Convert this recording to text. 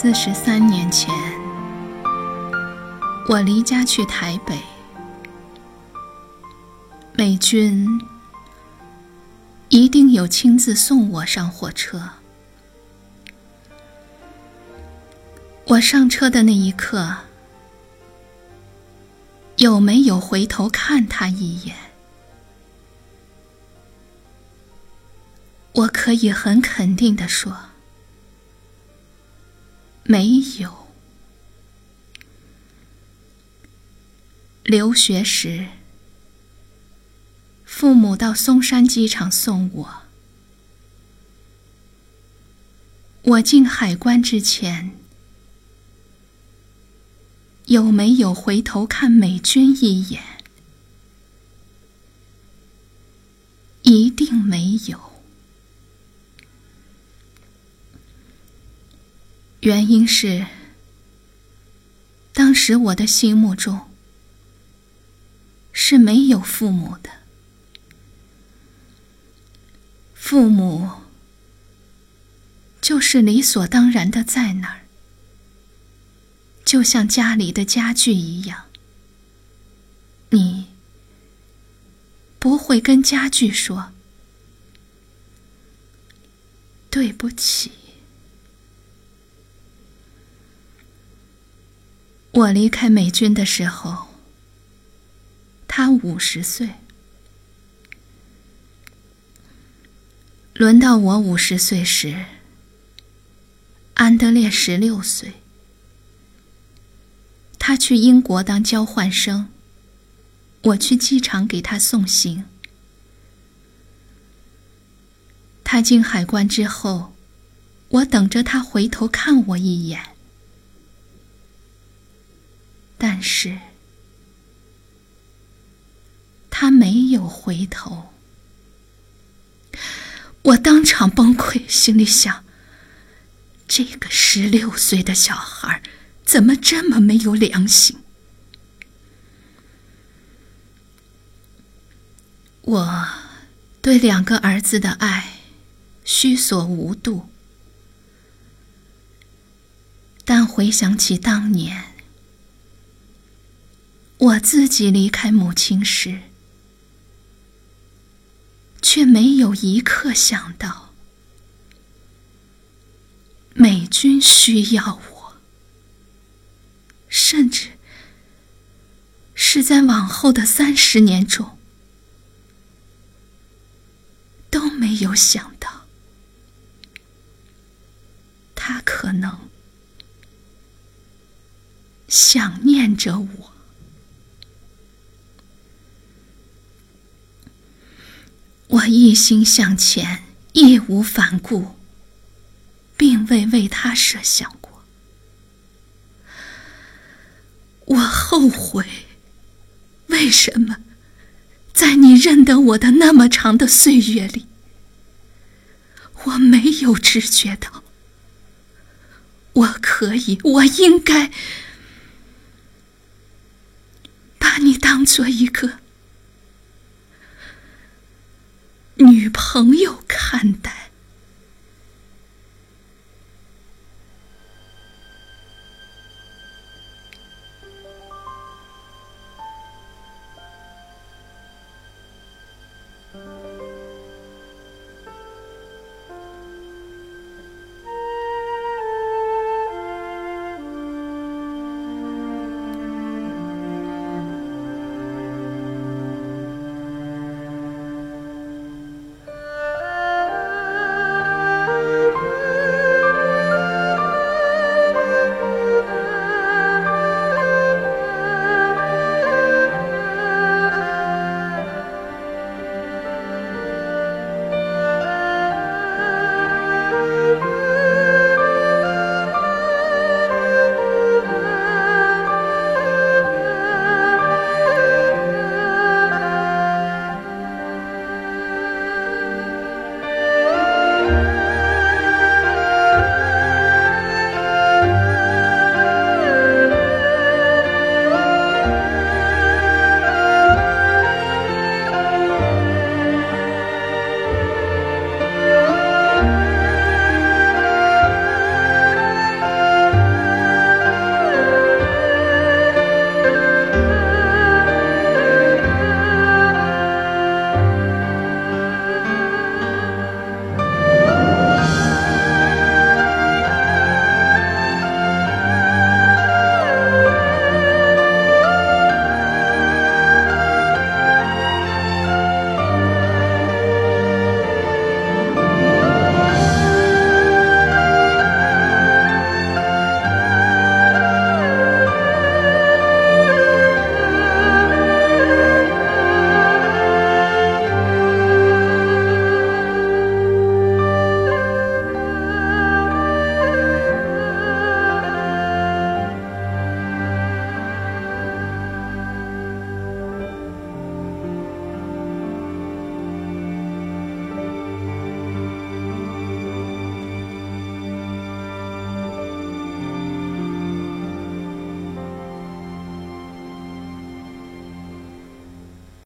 43年前，我离家去台北，美军一定有亲自送我上火车。我上车的那一刻，有没有回头看他一眼？我可以很肯定地说，没有。留学时，父母到松山机场送我，我进海关之前，有没有回头看美军一眼？一定没有。原因是，当时我的心目中是没有父母的。父母就是理所当然的在那儿，就像家里的家具一样，你不会跟家具说对不起。我离开美军的时候，他50岁。轮到我50岁时，安德烈16岁。他去英国当交换生，我去机场给他送行。他进海关之后，我等着他回头看我一眼。但是他没有回头，我当场崩溃，心里想，这个16岁的小孩怎么这么没有良心。我对2个儿子的爱虚所无度，但回想起当年我自己离开母亲时，却没有一刻想到美军需要我，甚至是在往后的30年中都没有想到他可能想念着我。我一心向前，义无反顾，并未为他设想过。我后悔，为什么在你认得我的那么长的岁月里，我没有知觉到我可以，我应该把你当做一个女朋友看待。